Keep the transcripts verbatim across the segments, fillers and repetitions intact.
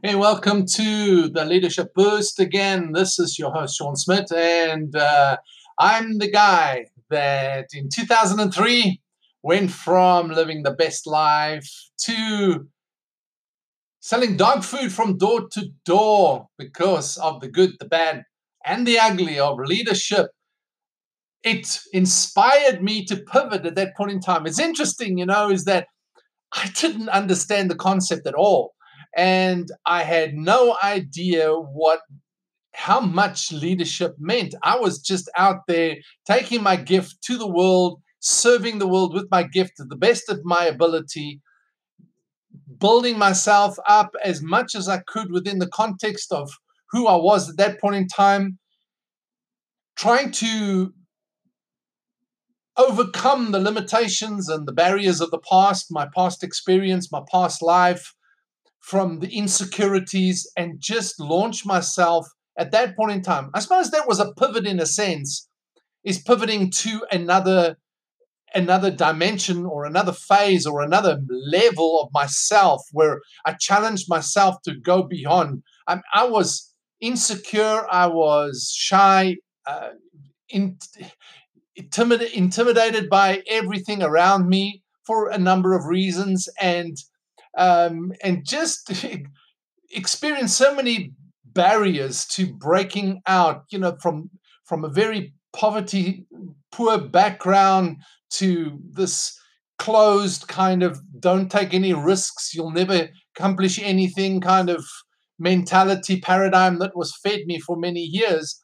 Hey, welcome to the Leadership Boost. Again, this is your host, Sean Smith, and uh, I'm the guy that in two thousand three went from living the best life to selling dog food from door to door because of the good, the bad, and the ugly of leadership. It inspired me to pivot at that point in time. It's interesting, you know, is that I didn't understand the concept at all. And I had no idea what, how much leadership meant. I was just out there taking my gift to the world, serving the world with my gift to the best of my ability, building myself up as much as I could within the context of who I was at that point in time, trying to overcome the limitations and the barriers of the past, my past experience, my past life, from the insecurities, and just launch myself at that point in time. I suppose that was a pivot in a sense, is pivoting to another, another dimension or another phase or another level of myself where I challenged myself to go beyond. I, I was insecure. I was shy, uh, in, intimid- intimidated by everything around me for a number of reasons, and Um, and just experience so many barriers to breaking out, you know, from from a very poverty, poor background to this closed kind of don't take any risks, you'll never accomplish anything kind of mentality paradigm that was fed me for many years.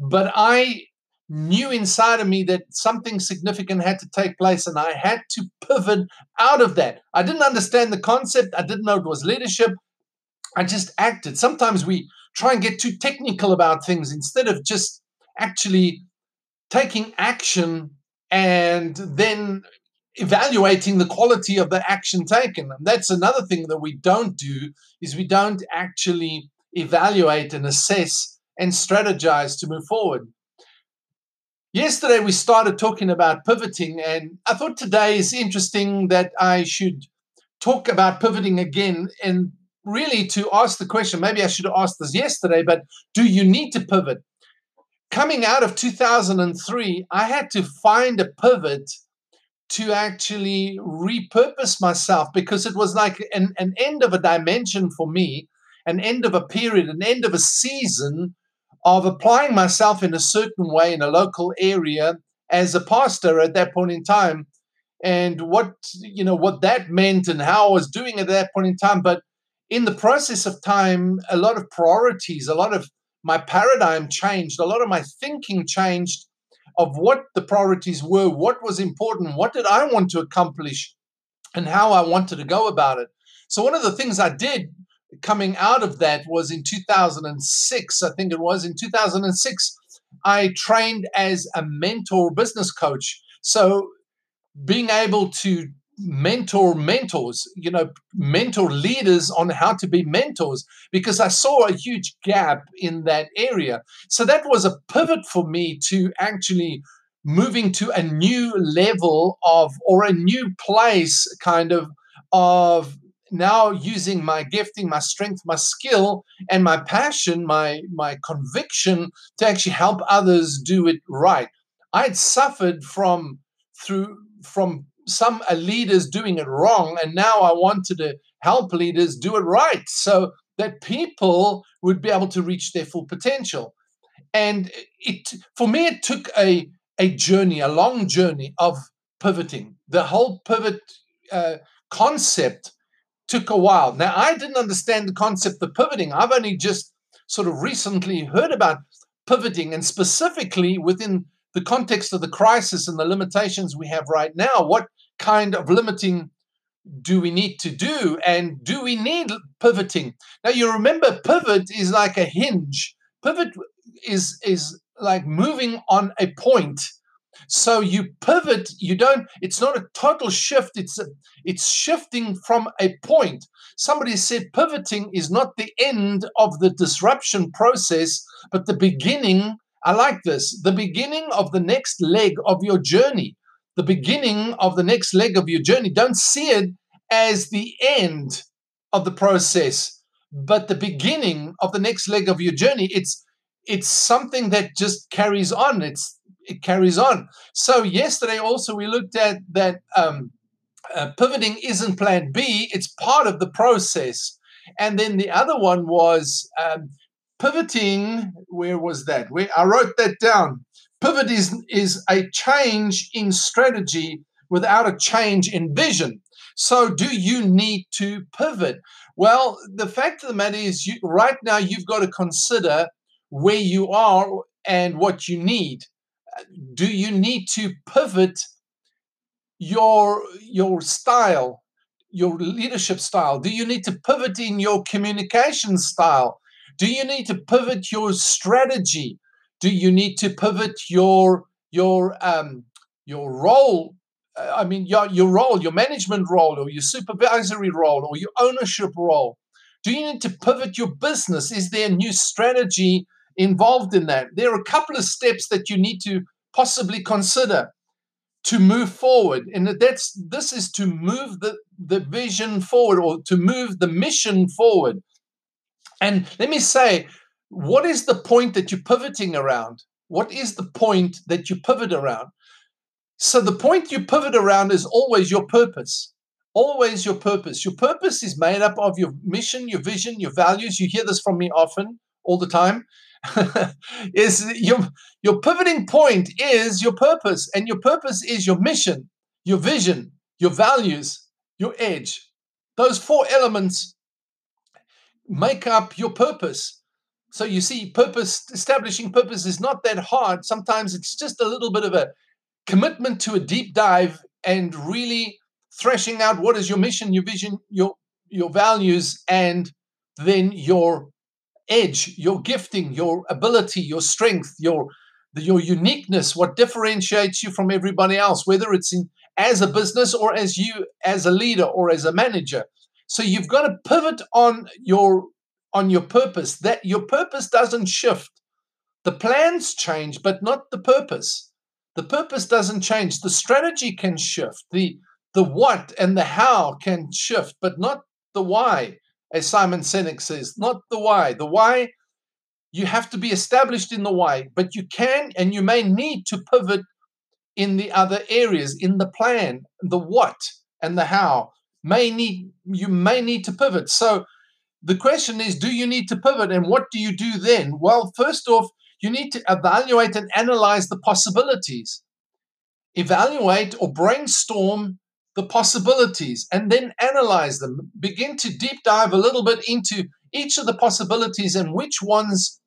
But I knew inside of me that something significant had to take place, and I had to pivot out of that. I didn't understand the concept. I didn't know it was leadership. I just acted. Sometimes we try and get too technical about things instead of just actually taking action and then evaluating the quality of the action taken. And that's another thing that we don't do, is we don't actually evaluate and assess and strategize to move forward. Yesterday, we started talking about pivoting, and I thought today is interesting that I should talk about pivoting again, and really to ask the question, maybe I should have asked this yesterday, but do you need to pivot? Coming out of two thousand three, I had to find a pivot to actually repurpose myself, because it was like an, an end of a dimension for me, an end of a period, an end of a season of applying myself in a certain way in a local area as a pastor at that point in time, and what, you know, what that meant and how I was doing at that point in time. But in the process of time, a lot of priorities, a lot of my paradigm changed, a lot of my thinking changed of what the priorities were, what was important, what did I want to accomplish, and how I wanted to go about it. So one of the things I did coming out of that was in two thousand six, I think it was in two thousand six, I trained as a mentor business coach. So being able to mentor mentors, you know, mentor leaders on how to be mentors, because I saw a huge gap in that area. So that was a pivot for me to actually moving to a new level of, or a new place kind of, of now using my gifting, my strength, my skill, and my passion, my, my conviction to actually help others do it right. I had suffered from through from some uh, leaders doing it wrong, and now I wanted to help leaders do it right so that people would be able to reach their full potential. And it, for me, it took a, a journey, a long journey of pivoting. The whole pivot uh, concept took a while. Now, I didn't understand the concept of pivoting. I've only just sort of recently heard about pivoting, and specifically within the context of the crisis and the limitations we have right now, what kind of limiting do we need to do, and do we need pivoting? Now, you remember pivot is like a hinge. Pivot is is like moving on a point. So you pivot, you don't, it's not a total shift, it's a, it's shifting from a point. Somebody said pivoting is not the end of the disruption process, but the beginning. I like this, the beginning of the next leg of your journey. The beginning of the next leg of your journey. Don't see it as the end of the process, but the beginning of the next leg of your journey. It's it's something that just carries on. It's it carries on. So yesterday also we looked at that um, uh, pivoting isn't plan B. It's part of the process. And then the other one was um, pivoting. Where was that? Where I wrote that down. Pivot is, is a change in strategy without a change in vision. So do you need to pivot? Well, the fact of the matter is you, right now you've got to consider where you are and what you need. Do you need to pivot your, your style, your leadership style? Do you need to pivot in your communication style? Do you need to pivot your strategy? Do you need to pivot your your um, your role? Uh, I mean, your your role, your management role, or your supervisory role, or your ownership role. Do you need to pivot your business? Is there a new strategy involved in that? There are a couple of steps that you need to possibly consider to move forward, and that's this is to move the the vision forward, or to move the mission forward. And let me say, what is the point that you're pivoting around? What is the point that you pivot around? So the point you pivot around is always your purpose. Always your purpose. Your purpose is made up of your mission, your vision, your values. You hear this from me often, all the time. Is your, your pivoting point is your purpose, and your purpose is your mission, your vision, your values, your edge. Those four elements make up your purpose. So you see, purpose, establishing purpose is not that hard. Sometimes it's just a little bit of a commitment to a deep dive and really threshing out what is your mission, your vision, your your values, and then your edge, your gifting, your ability, your strength, your your uniqueness, what differentiates you from everybody else, whether it's in as a business or as you as a leader or as a manager. So you've got to pivot on your on your purpose, that your purpose doesn't shift. The plans change, but not the purpose. The purpose doesn't change. The strategy can shift. The, the what and the how can shift, but not the why, as Simon Sinek says, not the why. The why, you have to be established in the why, but you can and you may need to pivot in the other areas, in the plan, the what and the how. May need, you may need to pivot. So the question is, do you need to pivot, and what do you do then? Well, first off, you need to evaluate and analyze the possibilities. Evaluate or brainstorm the possibilities and then analyze them. Begin to deep dive a little bit into each of the possibilities and which ones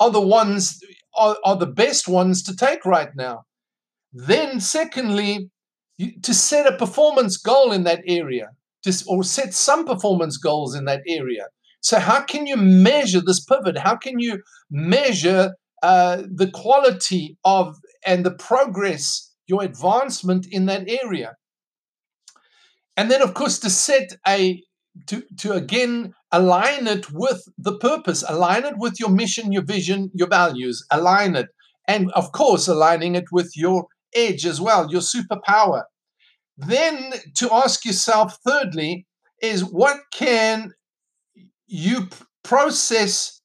are the ones are, are the best ones to take right now. Then secondly, you, to set a performance goal in that area to, or set some performance goals in that area. So how can you measure this pivot? How can you measure uh, the quality of and the progress, your advancement in that area? And then, of course, to set a, to, to again, align it with the purpose, align it with your mission, your vision, your values, align it. And, of course, aligning it with your edge as well, your superpower. Then to ask yourself, thirdly, is what can you process,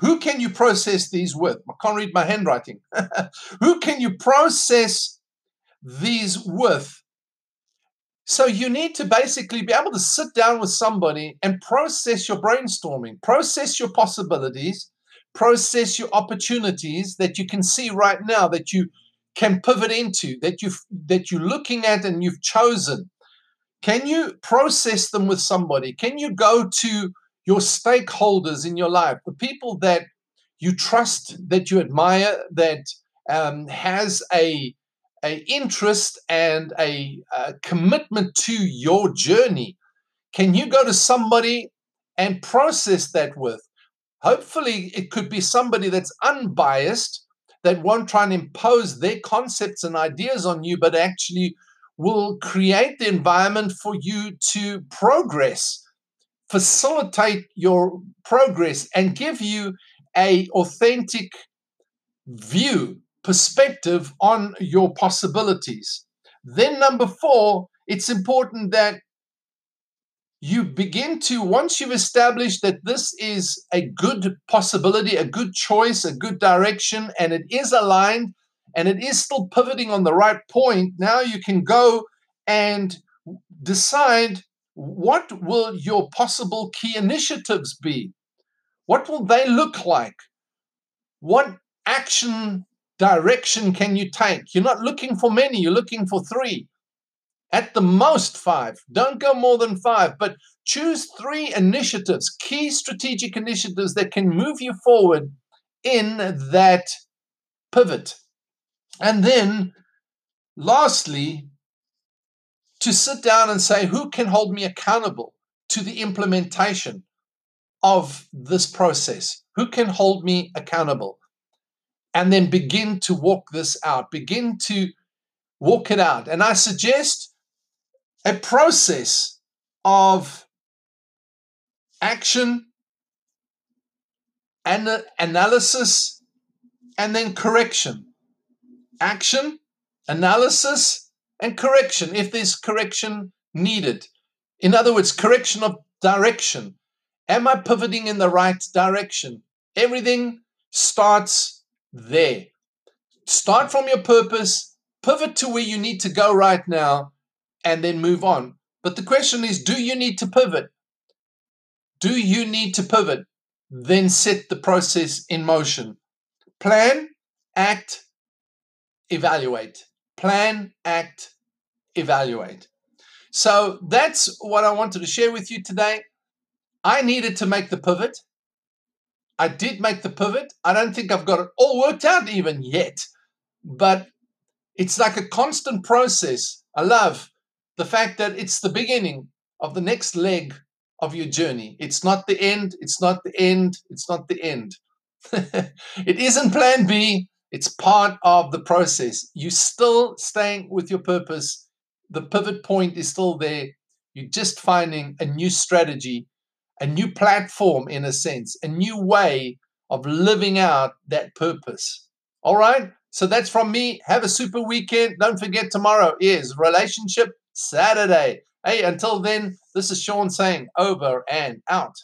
who can you process these with? I can't read my handwriting. Who can you process these with? So you need to basically be able to sit down with somebody and process your brainstorming, process your possibilities, process your opportunities that you can see right now that you can pivot into, that, you've, that you're looking at and you've chosen. Can you process them with somebody? Can you go to your stakeholders in your life, the people that you trust, that you admire, that um, has a an interest and a, a commitment to your journey, can you go to somebody and process that with? Hopefully, it could be somebody that's unbiased, that won't try and impose their concepts and ideas on you, but actually will create the environment for you to progress, facilitate your progress, and give you an authentic view, perspective on your possibilities. Then number four, it's important that you begin to, once you've established that this is a good possibility, a good choice, a good direction, and it is aligned, and it is still pivoting on the right point, now you can go and decide what will your possible key initiatives be? What will they look like? What action direction can you take? You're not looking for many, you're looking for three. At the most five. Don't go more than five, but choose three initiatives, key strategic initiatives that can move you forward in that pivot. And then, lastly, to sit down and say, who can hold me accountable to the implementation of this process? Who can hold me accountable? And then begin to walk this out. Begin to walk it out. And I suggest a process of action, ana- analysis, and then correction. Action, analysis, and correction, if there's correction needed. In other words, correction of direction. Am I pivoting in the right direction? Everything starts there. Start from your purpose, pivot to where you need to go right now, and then move on. But the question is, do you need to pivot? Do you need to pivot? Then set the process in motion. Plan, act, evaluate. Plan, act, evaluate. So that's what I wanted to share with you today. I needed to make the pivot. I did make the pivot. I don't think I've got it all worked out even yet, but it's like a constant process. I love the fact that it's the beginning of the next leg of your journey. It's not the end. It's not the end. It's not the end. It isn't plan B. It's part of the process. You're still staying with your purpose. The pivot point is still there. You're just finding a new strategy, a new platform, in a sense, a new way of living out that purpose. All right? So that's from me. Have a super weekend. Don't forget, tomorrow is Relationship Saturday. Hey, until then, this is Sean saying over and out.